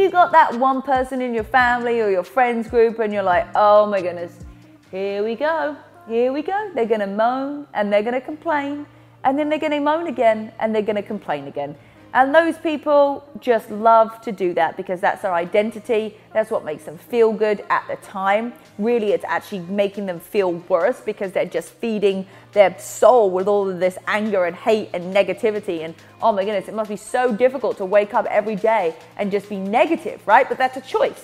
you got that one person in your family or your friends group and you're like, oh my goodness, here we go. They're gonna moan and they're gonna complain and then they're gonna moan again and they're gonna complain again. And those people just love to do that because that's their identity. That's what makes them feel good at the time. Really, it's actually making them feel worse because they're just feeding their soul with all of this anger and hate and negativity. And oh my goodness, it must be so difficult to wake up every day and just be negative, right? But that's a choice.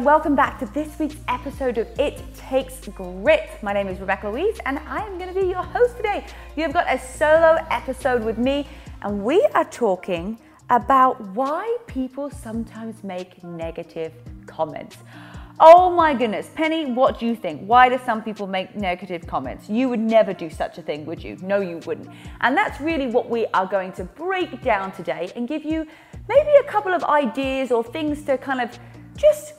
Welcome back to this week's episode of It Takes Grit. My name is Rebecca Louise and I am going to be your host today. You've got a solo episode with me and we are talking about why people sometimes make negative comments. Oh my goodness, Penny, what do you think? Why do some people make negative comments? You would never do such a thing, would you? No, you wouldn't. And that's really what we are going to break down today and give you maybe a couple of ideas or things to kind of just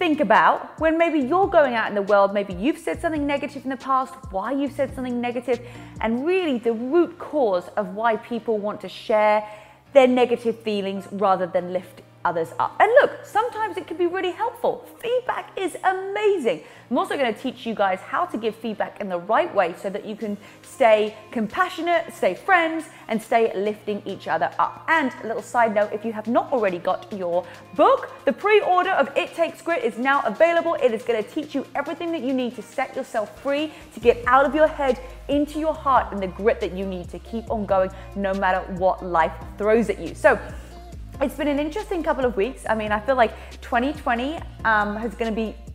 think about when maybe you're going out in the world, maybe you've said something negative in the past, why you've said something negative, and really the root cause of why people want to share their negative feelings rather than lift others up. And look, sometimes it can be really helpful. Feedback is amazing. I'm also going to teach you guys how to give feedback in the right way so that you can stay compassionate, stay friends, and stay lifting each other up. And a little side note, if you have not already got your book, the pre-order of It Takes Grit is now available. It is going to teach you everything that you need to set yourself free, to get out of your head, into your heart, and the grit that you need to keep on going no matter what life throws at you. So, it's been an interesting couple of weeks. I mean, I feel like 2020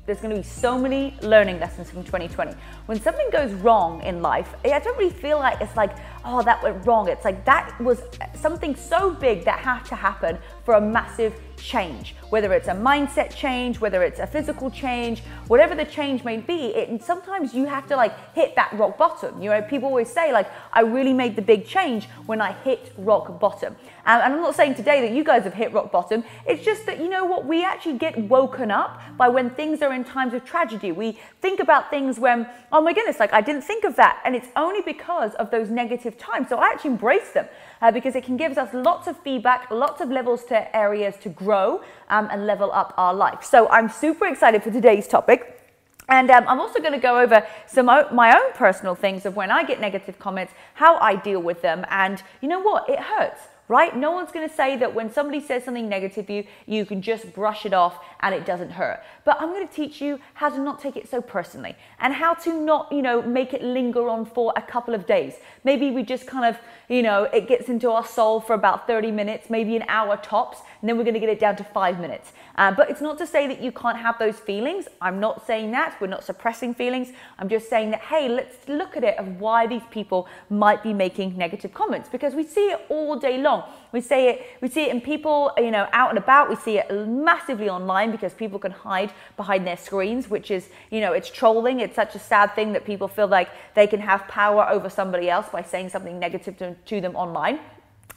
there's gonna be so many learning lessons from 2020. When something goes wrong in life, I don't really feel like it's like, oh, that went wrong. It's like that was something so big that had to happen for a massive change. Whether it's a mindset change, whether it's a physical change, whatever the change may be, and sometimes you have to like hit that rock bottom. You know, people always say like, I really made the big change when I hit rock bottom. And I'm not saying today that you guys have hit rock bottom. It's just that, you know what, we actually get woken up by when things are in times of tragedy. We think about things when, oh my goodness, like I didn't think of that. And it's only because of those negative times. So I actually embrace them because it can give us lots of feedback, lots of levels to areas to grow and level up our life. So I'm super excited for today's topic. And I'm also going to go over some my own personal things of when I get negative comments, how I deal with them. And you know what? It hurts. Right? No one's going to say that when somebody says something negative to you, you can just brush it off and it doesn't hurt. But I'm going to teach you how to not take it so personally and how to not, you know, make it linger on for a couple of days. Maybe we just kind of, you know, it gets into our soul for about 30 minutes, maybe an hour tops, and then we're going to get it down to 5 minutes. But it's not to say that you can't have those feelings. I'm not saying that. We're not suppressing feelings. I'm just saying that, hey, let's look at it of why these people might be making negative comments because we see it all day long. We see it in people, you know, out and about. We see it massively online because people can hide behind their screens, which is, you know, it's trolling. It's such a sad thing that people feel like they can have power over somebody else by saying something negative to them online,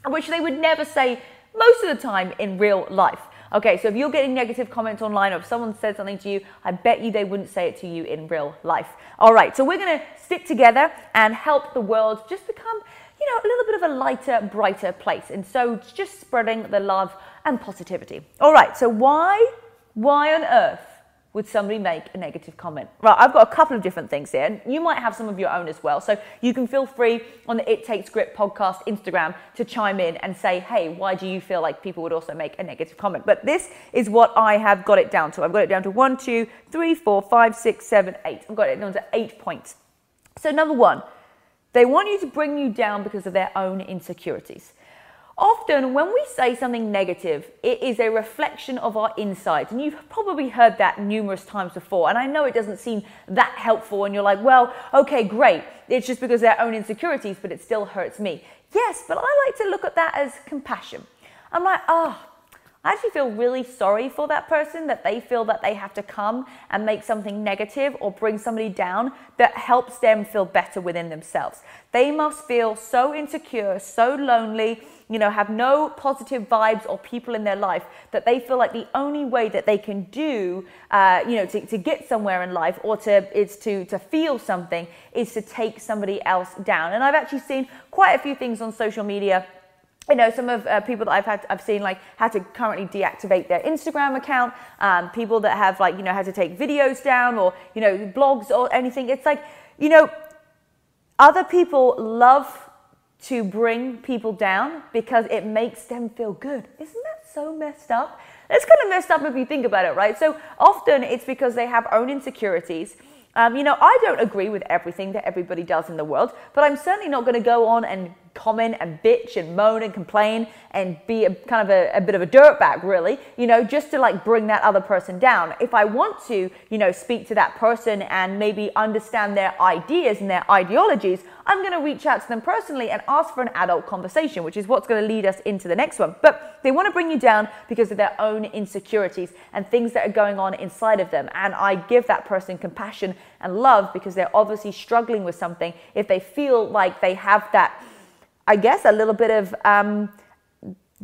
which they would never say most of the time in real life. Okay, so if you're getting negative comments online or if someone said something to you, I bet you they wouldn't say it to you in real life. All right, so we're going to stick together and help the world just become, you know, a little bit of a lighter, brighter place. And so just spreading the love and positivity. All right, so why on earth would somebody make a negative comment? Right, I've got a couple of different things here. And you might have some of your own as well. So you can feel free on the It Takes Grit podcast Instagram to chime in and say, hey, why do you feel like people would also make a negative comment? But this is what I have got it down to. I've got it down to 1, 2, 3, 4, 5, 6, 7, 8. I've got it down to 8 points. So number one, they want you to bring you down because of their own insecurities. Often when we say something negative, it is a reflection of our insides. And you've probably heard that numerous times before. And I know it doesn't seem that helpful. And you're like, well, okay, great. It's just because of their own insecurities, but it still hurts me. Yes, but I like to look at that as compassion. I'm like, oh, I actually feel really sorry for that person that they feel that they have to come and make something negative or bring somebody down that helps them feel better within themselves. They must feel so insecure, so lonely, you know, have no positive vibes or people in their life that they feel like the only way that they can do, to get somewhere in life or to feel something is to take somebody else down. And I've actually seen quite a few things on social media. You know, some of people that I've seen like had to currently deactivate their Instagram account, people that have like, you know, had to take videos down or, you know, blogs or anything. It's like, you know, other people love to bring people down because it makes them feel good. Isn't that so messed up? It's kind of messed up if you think about it, right? So often it's because they have own insecurities. I don't agree with everything that everybody does in the world, but I'm certainly not going to go on and comment and bitch and moan and complain and be a bit of a dirtbag, really, you know, just to like bring that other person down. If I want to, you know, speak to that person and maybe understand their ideas and their ideologies, I'm going to reach out to them personally and ask for an adult conversation, which is what's going to lead us into the next one. But they want to bring you down because of their own insecurities and things that are going on inside of them. And I give that person compassion and love because they're obviously struggling with something. If they feel like they have that, I guess, a little bit of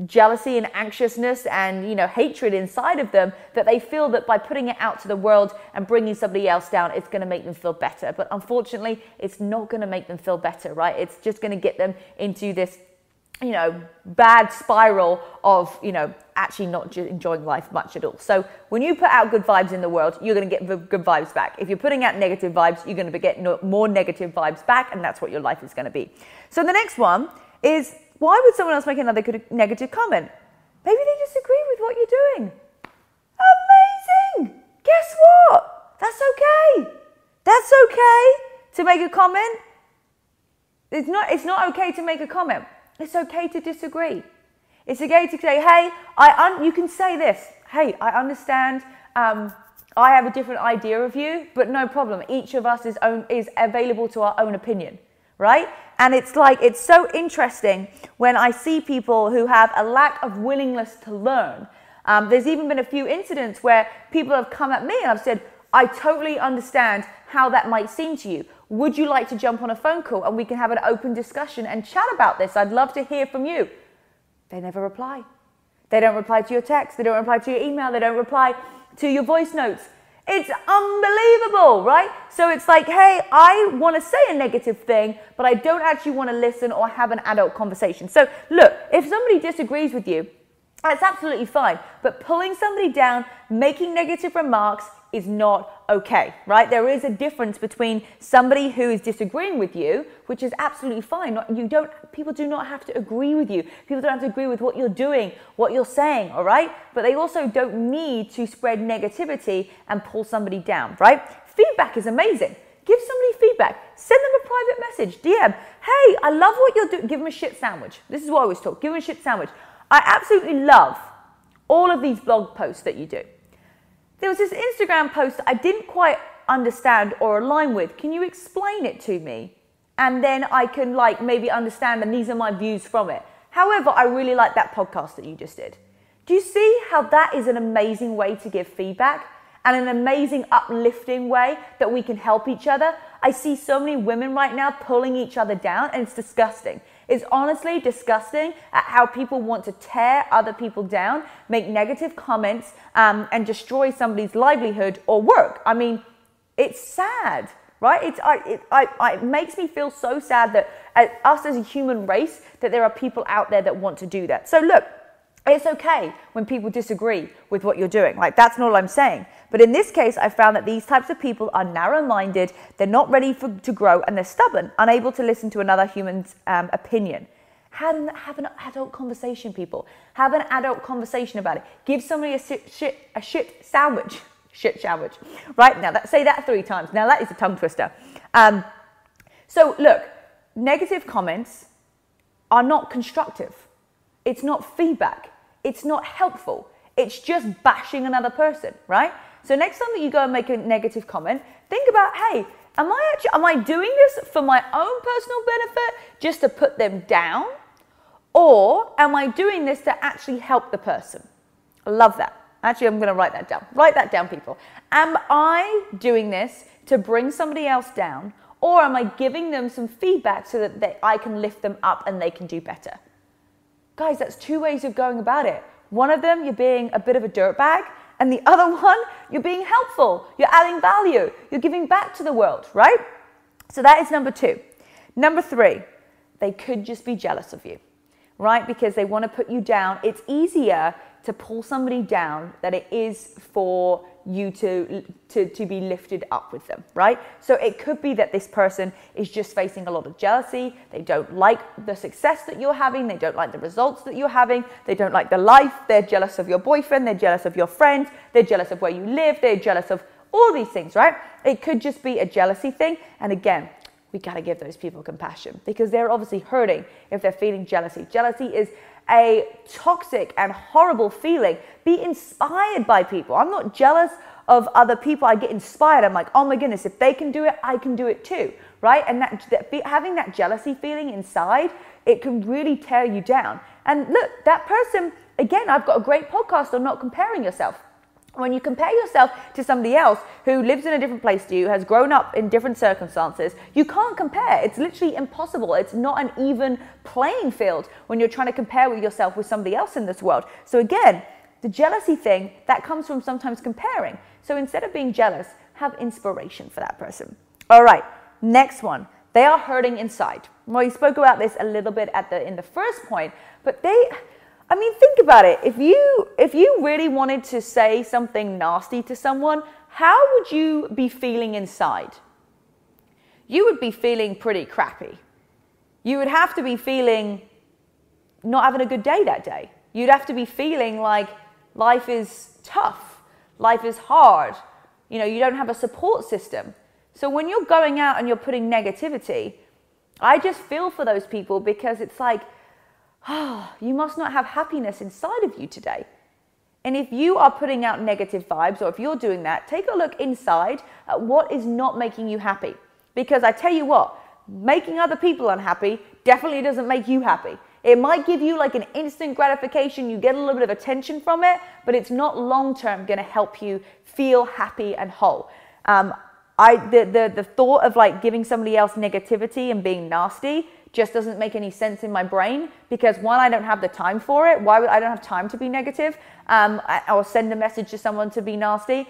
jealousy and anxiousness and, you know, hatred inside of them, that they feel that by putting it out to the world and bringing somebody else down, it's going to make them feel better. But unfortunately, it's not going to make them feel better, right? It's just going to get them into this, you know, bad spiral of, you know, actually not enjoying life much at all. So when you put out good vibes in the world, you're going to get good vibes back. If you're putting out negative vibes, you're going to get more negative vibes back, and that's what your life is going to be. So the next one is, why would someone else make another good negative comment? Maybe they disagree with what you're doing. Amazing! Guess what? That's okay. That's okay to make a comment. It's not okay to make a comment. It's okay to disagree. It's okay to say, hey, you can say this. Hey, I understand. I have a different idea of you, but no problem. Each of us is available to our own opinion, right? And it's like, it's so interesting when I see people who have a lack of willingness to learn. There's even been a few incidents where people have come at me and I've said, I totally understand how that might seem to you. Would you like to jump on a phone call and we can have an open discussion and chat about this? I'd love to hear from you. They never reply. They don't reply to your text. They don't reply to your email. They don't reply to your voice notes. It's unbelievable, right? So it's like, hey, I want to say a negative thing, but I don't actually want to listen or have an adult conversation. So look, if somebody disagrees with you, that's absolutely fine. But pulling somebody down, making negative remarks is not okay, right? There is a difference between somebody who is disagreeing with you, which is absolutely fine. People do not have to agree with you. People don't have to agree with what you're doing, what you're saying, all right? But they also don't need to spread negativity and pull somebody down, right? Feedback is amazing. Give somebody feedback. Send them a private message, DM. Hey, I love what you're doing. Give them a shit sandwich. This is what I always talk. Give them a shit sandwich. I absolutely love all of these blog posts that you do. There was this Instagram post I didn't quite understand or align with. Can you explain it to me? And then I can like maybe understand, and these are my views from it. However, I really like that podcast that you just did. Do you see how that is an amazing way to give feedback and an amazing uplifting way that we can help each other? I see so many women right now pulling each other down, and it's disgusting. It's honestly disgusting at how people want to tear other people down, make negative comments, and destroy somebody's livelihood or work. I mean, it's sad, right? It makes me feel so sad that us as a human race, that there are people out there that want to do that. So look, it's okay when people disagree with what you're doing. Like, that's not all I'm saying. But in this case, I found that these types of people are narrow-minded, they're not ready to grow, and they're stubborn, unable to listen to another human's opinion. Have an adult conversation, people. Have an adult conversation about it. Give somebody a shit sandwich. Shit sandwich. Right? Now, say that 3 times. Now, that is a tongue twister. So, look, negative comments are not constructive. It's not feedback. It's not helpful. It's just bashing another person, right? So next time that you go and make a negative comment, think about, hey, am I doing this for my own personal benefit just to put them down? Or am I doing this to actually help the person? I love that. Actually, I'm going to write that down. Write that down, people. Am I doing this to bring somebody else down, or am I giving them some feedback so that I can lift them up and they can do better? Guys, that's two ways of going about it. One of them, you're being a bit of a dirtbag, and the other one, you're being helpful. You're adding value. You're giving back to the world, right? So that is number two. Number three, they could just be jealous of you, right? Because they want to put you down. It's easier to pull somebody down than it is for you to be lifted up with them, right? So it could be that this person is just facing a lot of jealousy. They don't like the success that you're having. They don't like the results that you're having. They don't like the life. They're jealous of your boyfriend. They're jealous of your friends. They're jealous of where you live. They're jealous of all these things, right? It could just be a jealousy thing. And again, we got to give those people compassion because they're obviously hurting if they're feeling jealousy. Jealousy is a toxic and horrible feeling. Be inspired by people. I'm not jealous of other people. I get inspired. I'm like, oh my goodness, if they can do it, I can do it too, right? And having that jealousy feeling inside, it can really tear you down. And look, that person, again, I've got a great podcast on not comparing yourself. When you compare yourself to somebody else who lives in a different place to you, has grown up in different circumstances, you can't compare. It's literally impossible. It's not an even playing field when you're trying to compare with yourself with somebody else in this world. So again, the jealousy thing, that comes from sometimes comparing. So instead of being jealous, have inspiration for that person. All right, next one. They are hurting inside. Well, you spoke about this a little bit in the first point, but I mean, think about it. If you really wanted to say something nasty to someone, how would you be feeling inside? You would be feeling pretty crappy. You would have to be feeling not having a good day that day. You'd have to be feeling like life is tough, life is hard. You know, you don't have a support system. So when you're going out and you're putting negativity, I just feel for those people because it's like, oh, you must not have happiness inside of you today. And if you are putting out negative vibes, or if you're doing that, take a look inside at what is not making you happy. Because I tell you what, making other people unhappy definitely doesn't make you happy. It might give you like an instant gratification, you get a little bit of attention from it, but it's not long-term going to help you feel happy and whole. The thought of like giving somebody else negativity and being nasty just doesn't make any sense in my brain because one, I don't have the time for it. Why would I don't have time to be negative or send a message to someone to be nasty?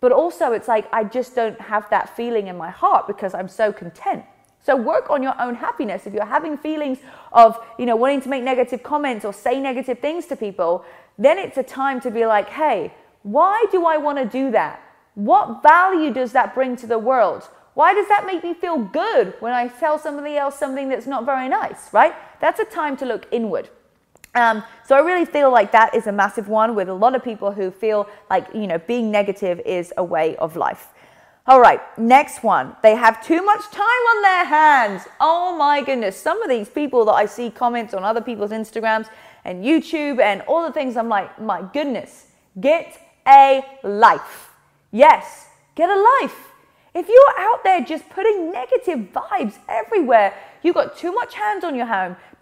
But also it's like, I just don't have that feeling in my heart because I'm so content. So work on your own happiness. If you're having feelings of, you know, wanting to make negative comments or say negative things to people, then it's a time to be like, hey, why do I want to do that? What value does that bring to the world? Why does that make me feel good when I tell somebody else something that's not very nice, right? That's a time to look inward. So I really feel like that is a massive one with a lot of people who feel like, you know, being negative is a way of life. All right, next one. They have too much time on their hands. Oh my goodness. Some of these people that I see comments on other people's Instagrams and YouTube and all the things, I'm like, my goodness, get a life. Yes, get a life. If you're out there just putting negative vibes everywhere, you've got too much hands on your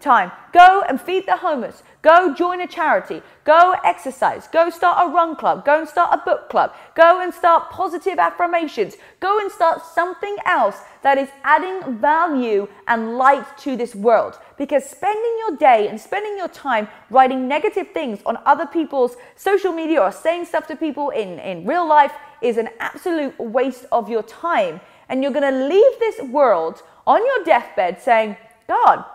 time, go and feed the homeless, go join a charity, go exercise, go start a run club, go and start a book club, go and start positive affirmations, go and start something else that is adding value and light to this world. Because spending your day and spending your time writing negative things on other people's social media or saying stuff to people in real life is an absolute waste of your time. And you're going to leave this world on your deathbed saying, God,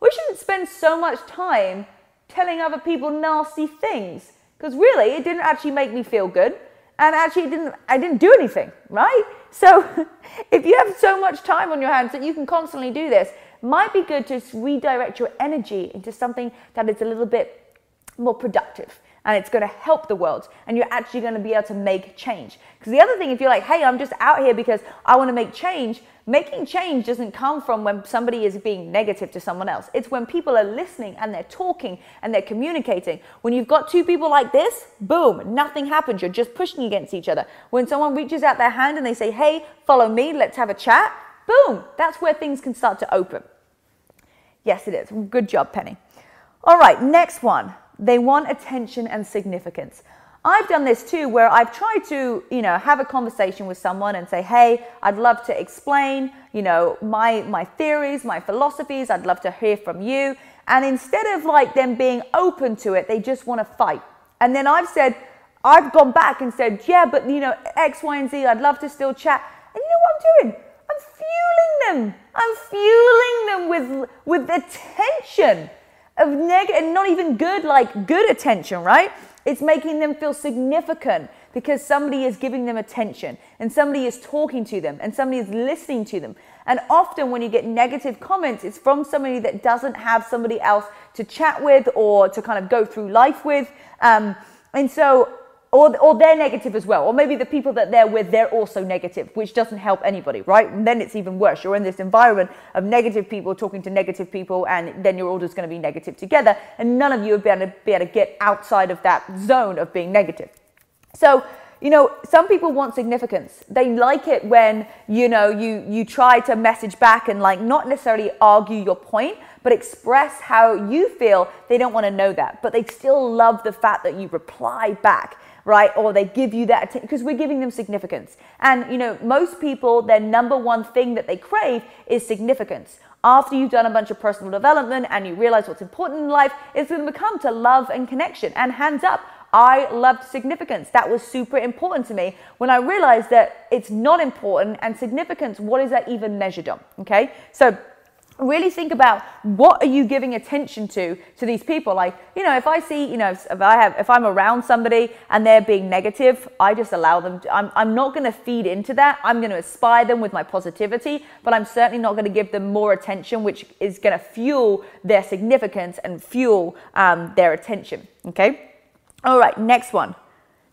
we shouldn't spend so much time telling other people nasty things because really it didn't actually make me feel good and actually I didn't do anything, right? So if you have so much time on your hands that you can constantly do this, might be good to redirect your energy into something that is a little bit more productive. And it's going to help the world and you're actually going to be able to make change. Because the other thing, if you're like, hey, I'm just out here because I want to make change, making change doesn't come from when somebody is being negative to someone else. It's when people are listening and they're talking and they're communicating. When you've got two people like this, boom, nothing happens. You're just pushing against each other. When someone reaches out their hand and they say, hey, follow me, let's have a chat, boom, that's where things can start to open. Yes, it is. Good job, Penny. All right, next one. They want attention and significance. I've done this too, where I've tried to, have a conversation with someone and say, hey, I'd love to explain, my theories, my philosophies. I'd love to hear from you. And instead of like them being open to it, they just want to fight. And then I've gone back and said, yeah, but X, Y, and Z, I'd love to still chat. And you know what I'm doing? I'm fueling them with the tension of negative, and not even good, like good attention, right? It's making them feel significant because somebody is giving them attention and somebody is talking to them and somebody is listening to them. And often when you get negative comments, it's from somebody that doesn't have somebody else to chat with or to kind of go through life with. And so, or they're negative as well. Or maybe the people that they're with, they're also negative, which doesn't help anybody, right? And then it's even worse. You're in this environment of negative people talking to negative people, and then you're all just going to be negative together. And none of you will be able to get outside of that zone of being negative. So, some people want significance. They like it when, you try to message back and like not necessarily argue your point, but express how you feel. They don't want to know that, but they still love the fact that you reply back, right? Or they give you that attention because we're giving them significance. And, most people, their number one thing that they crave is significance. After you've done a bunch of personal development and you realize what's important in life, it's going to become to love and connection. And hands up, I loved significance. That was super important to me when I realized that it's not important, and significance, what is that even measured on? Okay. So really think about what are you giving attention to these people? Like, if I see, if I'm around somebody and they're being negative, I just allow them to, I'm not going to feed into that. I'm going to inspire them with my positivity, but I'm certainly not going to give them more attention, which is going to fuel their significance and fuel their attention. Okay. All right, next one.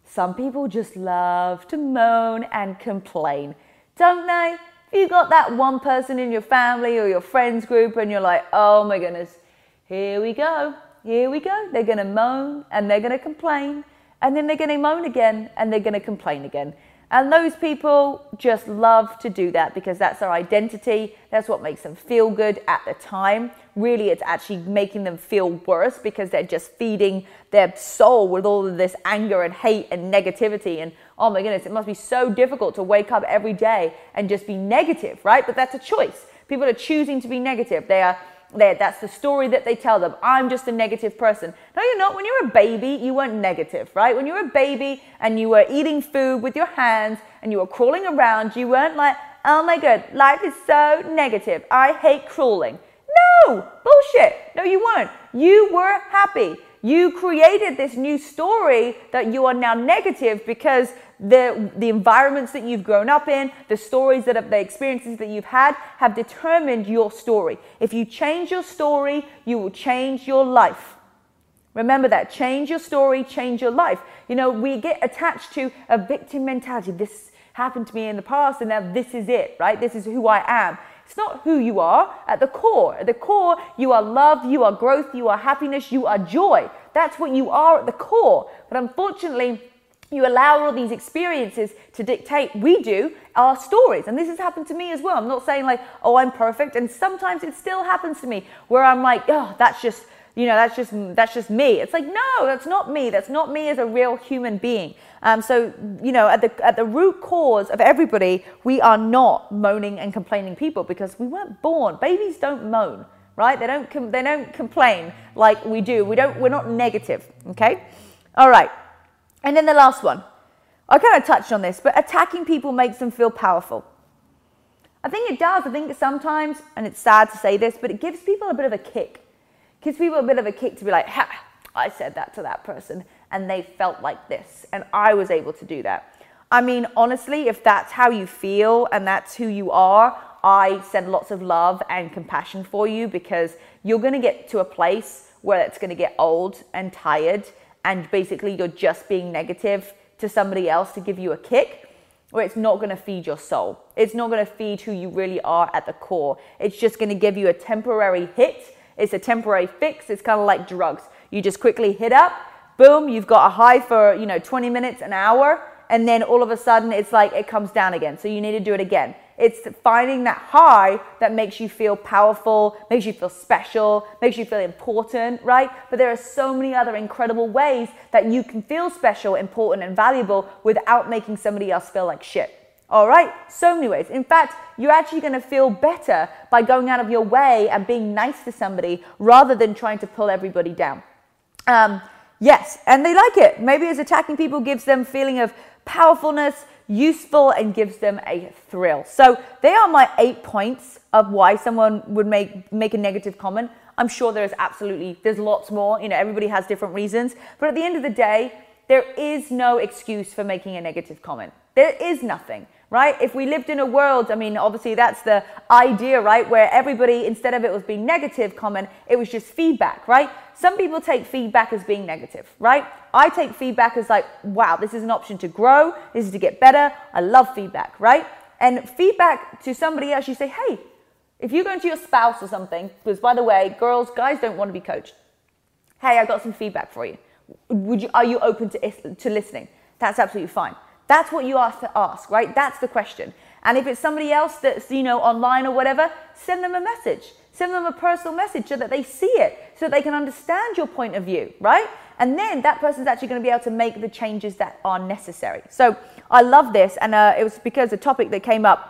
Some people just love to moan and complain, don't they? If you got that one person in your family or your friends group and you're like, oh my goodness, here we go. They're going to moan and they're going to complain, and then they're going to moan again and they're going to complain again. And those people just love to do that because that's their identity. That's what makes them feel good at the time. Really, it's actually making them feel worse because they're just feeding their soul with all of this anger and hate and negativity. And oh my goodness, it must be so difficult to wake up every day and just be negative, right? But that's a choice. People are choosing to be negative. That's the story that they tell them. I'm just a negative person. No, you're not. When you were a baby, you weren't negative, right? When you were a baby and you were eating food with your hands and you were crawling around, you weren't like, oh my God, life is so negative. I hate crawling. No, bullshit. No, you weren't. You were happy. You created this new story that you are now negative because the environments that you've grown up in, the stories that have, the experiences that you've had have determined your story. If you change your story, you will change your life. Remember that. Change your story, change your life. We get attached to a victim mentality. This happened to me in the past and now this is it, right? This is who I am. It's not who you are at the core. At the core, you are love, you are growth, you are happiness, you are joy. That's what you are at the core. But unfortunately, you allow all these experiences to dictate, we do, our stories. And this has happened to me as well. I'm not saying like, oh, I'm perfect. And sometimes it still happens to me where I'm like, oh, that's just me. It's like, no, that's not me. That's not me as a real human being. At the root cause of everybody, we are not moaning and complaining people because we weren't born. Babies don't moan, right? They don't complain like we do. We're not negative. Okay. All right. And then the last one, I kind of touched on this, but attacking people makes them feel powerful. I think it does. I think sometimes, and it's sad to say this, but it gives people a bit of a kick. Gives people a bit of a kick to be like, ha, I said that to that person and they felt like this and I was able to do that. I mean, honestly, if that's how you feel and that's who you are, I send lots of love and compassion for you because you're going to get to a place where it's going to get old and tired and basically you're just being negative to somebody else to give you a kick. Where it's not going to feed your soul. It's not going to feed who you really are at the core. It's just going to give you a temporary hit. It's a temporary fix. It's kind of like drugs. You just quickly hit up, boom, you've got a high for, 20 minutes, an hour, and then all of a sudden it's like it comes down again. So you need to do it again. It's finding that high that makes you feel powerful, makes you feel special, makes you feel important, right? But there are so many other incredible ways that you can feel special, important, and valuable without making somebody else feel like shit. All right, so many ways. In fact, you're actually going to feel better by going out of your way and being nice to somebody rather than trying to pull everybody down. Yes, and they like it. Maybe as attacking people gives them a feeling of powerfulness, useful, and gives them a thrill. So they are my 8 points of why someone would make a negative comment. I'm sure there's lots more. You know, everybody has different reasons. But at the end of the day, there is no excuse for making a negative comment. There is nothing, right? If we lived in a world, I mean, obviously that's the idea, right? Where everybody, instead of it was being negative comment, it was just feedback, right? Some people take feedback as being negative, right? I take feedback as like, wow, this is an option to grow. This is to get better. I love feedback, right? And feedback to somebody else, you say, hey, if you go into your spouse or something, because by the way, guys don't want to be coached. Hey, I got some feedback for you. Are you open to listening? That's absolutely fine. That's what you have to ask, right? That's the question. And if it's somebody else that's, you know, online or whatever, send them a message. Send them a personal message so that they see it, so that they can understand your point of view, right? And then that person's actually going to be able to make the changes that are necessary. So I love this. And it was because a topic that came up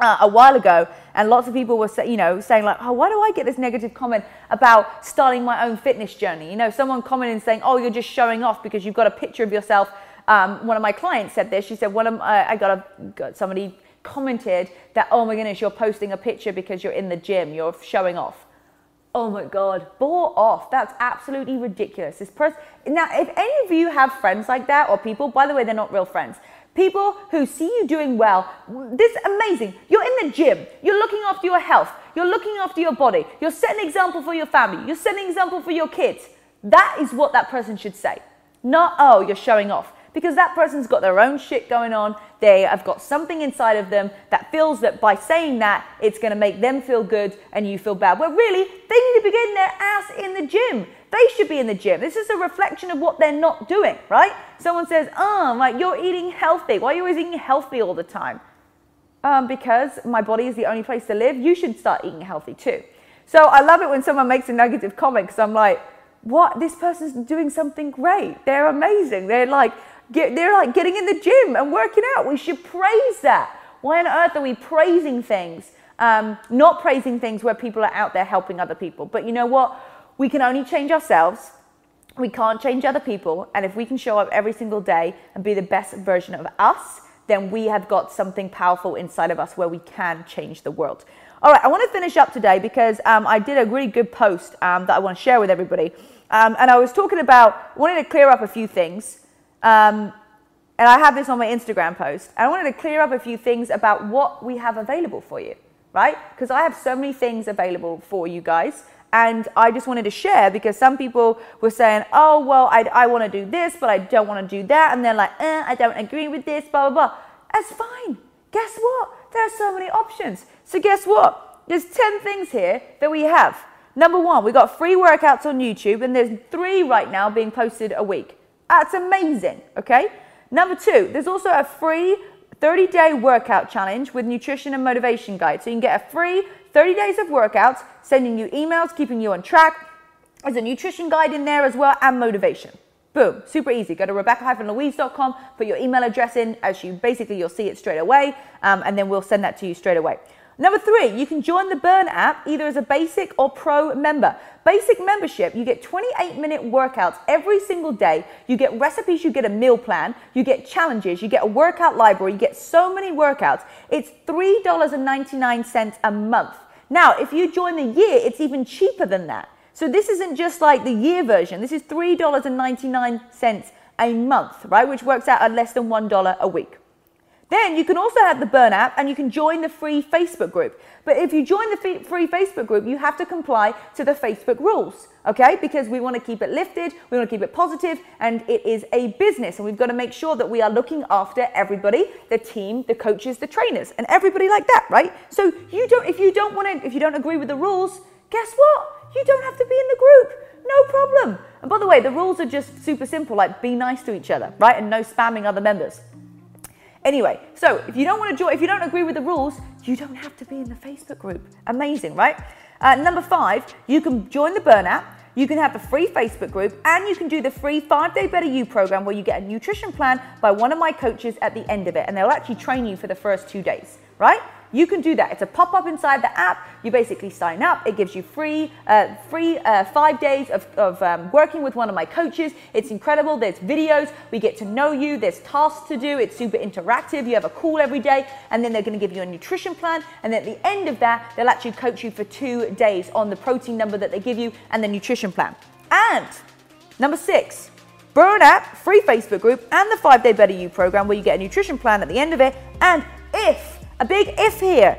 a while ago, and lots of people were saying like, oh, why do I get this negative comment about starting my own fitness journey? You know, someone commented saying, oh, you're just showing off because you've got a picture of yourself. One of my clients said this. She said, somebody commented that, oh my goodness, you're posting a picture because you're in the gym, you're showing off. Oh my God, bore off. That's absolutely ridiculous. This person. Now, if any of you have friends like that or people, by the way, they're not real friends. People who see you doing well, this is amazing. You're in the gym. You're looking after your health. You're looking after your body. You're setting an example for your family. You're setting an example for your kids. That is what that person should say. Not, oh, you're showing off. Because that person's got their own shit going on. They have got something inside of them that feels that by saying that, it's going to make them feel good and you feel bad. Well, really, they need to be getting their ass in the gym. They should be in the gym. This is a reflection of what they're not doing, right? Someone says, oh, like, you're eating healthy. Why are you always eating healthy all the time? Because my body is the only place to live. You should start eating healthy too. So I love it when someone makes a negative comment because I'm like, what? This person's doing something great. They're amazing. They're like getting in the gym and working out. We should praise that. Why on earth are we praising things? Not praising things where people are out there helping other people. But you know what? We can only change ourselves. We can't change other people. And if we can show up every single day and be the best version of us, then we have got something powerful inside of us where we can change the world. All right, I want to finish up today because I did a really good post that I want to share with everybody. And I was talking about wanting to clear up a few things. And I have this on my Instagram post. I wanted to clear up a few things about what we have available for you, right? Because I have so many things available for you guys. And I just wanted to share because some people were saying, oh, well, I want to do this, but I don't want to do that. And they're like, I don't agree with this, blah, blah, blah. That's fine. Guess what? There are so many options. So guess what? There's 10 things here that we have. Number one, we got free workouts on YouTube, and there's 3 right now being posted a week. That's amazing, okay? Number 2, there's also a free 30-day workout challenge with nutrition and motivation guide. So you can get a free 30 days of workouts, sending you emails, keeping you on track. There's a nutrition guide in there as well and motivation. Boom, super easy. Go to rebecca-louise.com, put your email address in, you'll see it straight away, and then we'll send that to you straight away. Number 3, you can join the Burn app either as a basic or pro member. Basic membership, you get 28-minute workouts every single day. You get recipes, you get a meal plan, you get challenges, you get a workout library, you get so many workouts. It's $3.99 a month. Now, if you join the year, it's even cheaper than that. So this isn't just like the year version. This is $3.99 a month, right? Which works out at less than $1 a week. Then you can also have the Burn app and you can join the free Facebook group. But if you join the free Facebook group, you have to comply to the Facebook rules, okay? Because we want to keep it lifted, we want to keep it positive, and it is a business. And we've got to make sure that we are looking after everybody, the team, the coaches, the trainers, and everybody like that, right? So if you don't agree with the rules, guess what? You don't have to be in the group. No problem. And by the way, the rules are just super simple, like be nice to each other, right? And no spamming other members. Anyway, so if you don't agree with the rules, You don't have to be in the Facebook group. Amazing, right? Number 5, you can join the Burn app. You can have a free Facebook group, and you can do the free 5-day Better You program where you get a nutrition plan by one of my coaches at the end of it, and they'll actually train you for the first 2 days, right? You can do that. It's a pop-up inside the app. You basically sign up. It gives you free 5 days of working with one of my coaches. It's incredible. There's videos. We get to know you. There's tasks to do. It's super interactive. You have a call every day, and then they're going to give you a nutrition plan. And at the end of that, they'll actually coach you for 2 days on the protein number that they give you and the nutrition plan. And number 6, Burn app, free Facebook group, and the 5-day Better You program where you get a nutrition plan at the end of it. And a big if here,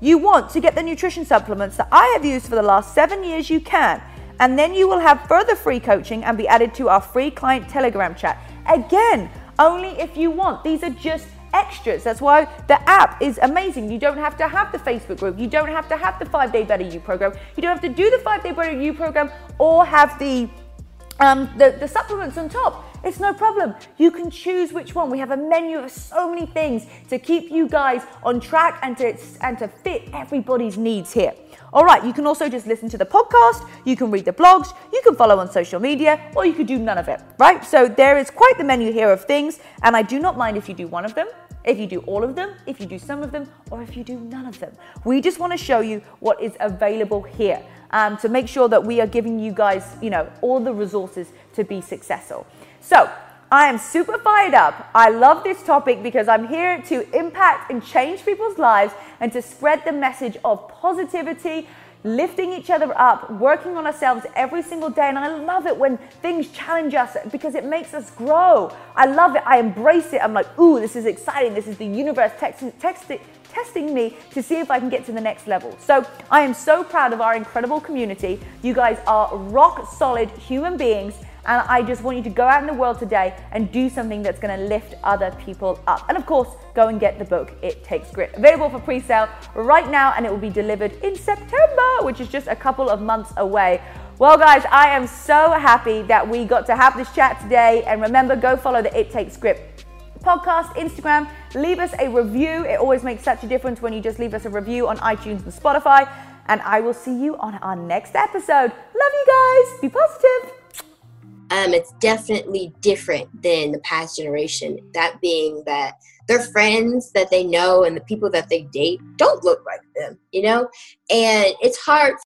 you want to get the nutrition supplements that I have used for the last 7 years, you can. And then you will have further free coaching and be added to our free client Telegram chat. Again, only if you want. These are just extras. That's why the app is amazing. You don't have to have the Facebook group. You don't have to have the 5-day Better You program. You don't have to do the 5-day Better You program or have the supplements on top. It's no problem. You can choose which one. We have a menu of so many things to keep you guys on track and to fit everybody's needs here. All right, you can also just listen to the podcast, you can read the blogs, you can follow on social media, or you could do none of it, right? So there is quite the menu here of things, and I do not mind if you do one of them, if you do all of them, if you do some of them, or if you do none of them. We just want to show you what is available here to make sure that we are giving you guys, all the resources to be successful. So I am super fired up. I love this topic because I'm here to impact and change people's lives and to spread the message of positivity, lifting each other up, working on ourselves every single day. And I love it when things challenge us because it makes us grow. I love it. I embrace it. I'm like, ooh, this is exciting. This is the universe testing me to see if I can get to the next level. So I am so proud of our incredible community. You guys are rock solid human beings. And I just want you to go out in the world today and do something that's going to lift other people up. And of course, go and get the book, It Takes Grit. Available for pre-sale right now, and it will be delivered in September, which is just a couple of months away. Well, guys, I am so happy that we got to have this chat today. And remember, go follow the It Takes Grit podcast, Instagram. Leave us a review. It always makes such a difference when you just leave us a review on iTunes and Spotify. And I will see you on our next episode. Love you guys. Be positive. It's definitely different than the past generation, that being that their friends that they know and the people that they date don't look like them, and it's hard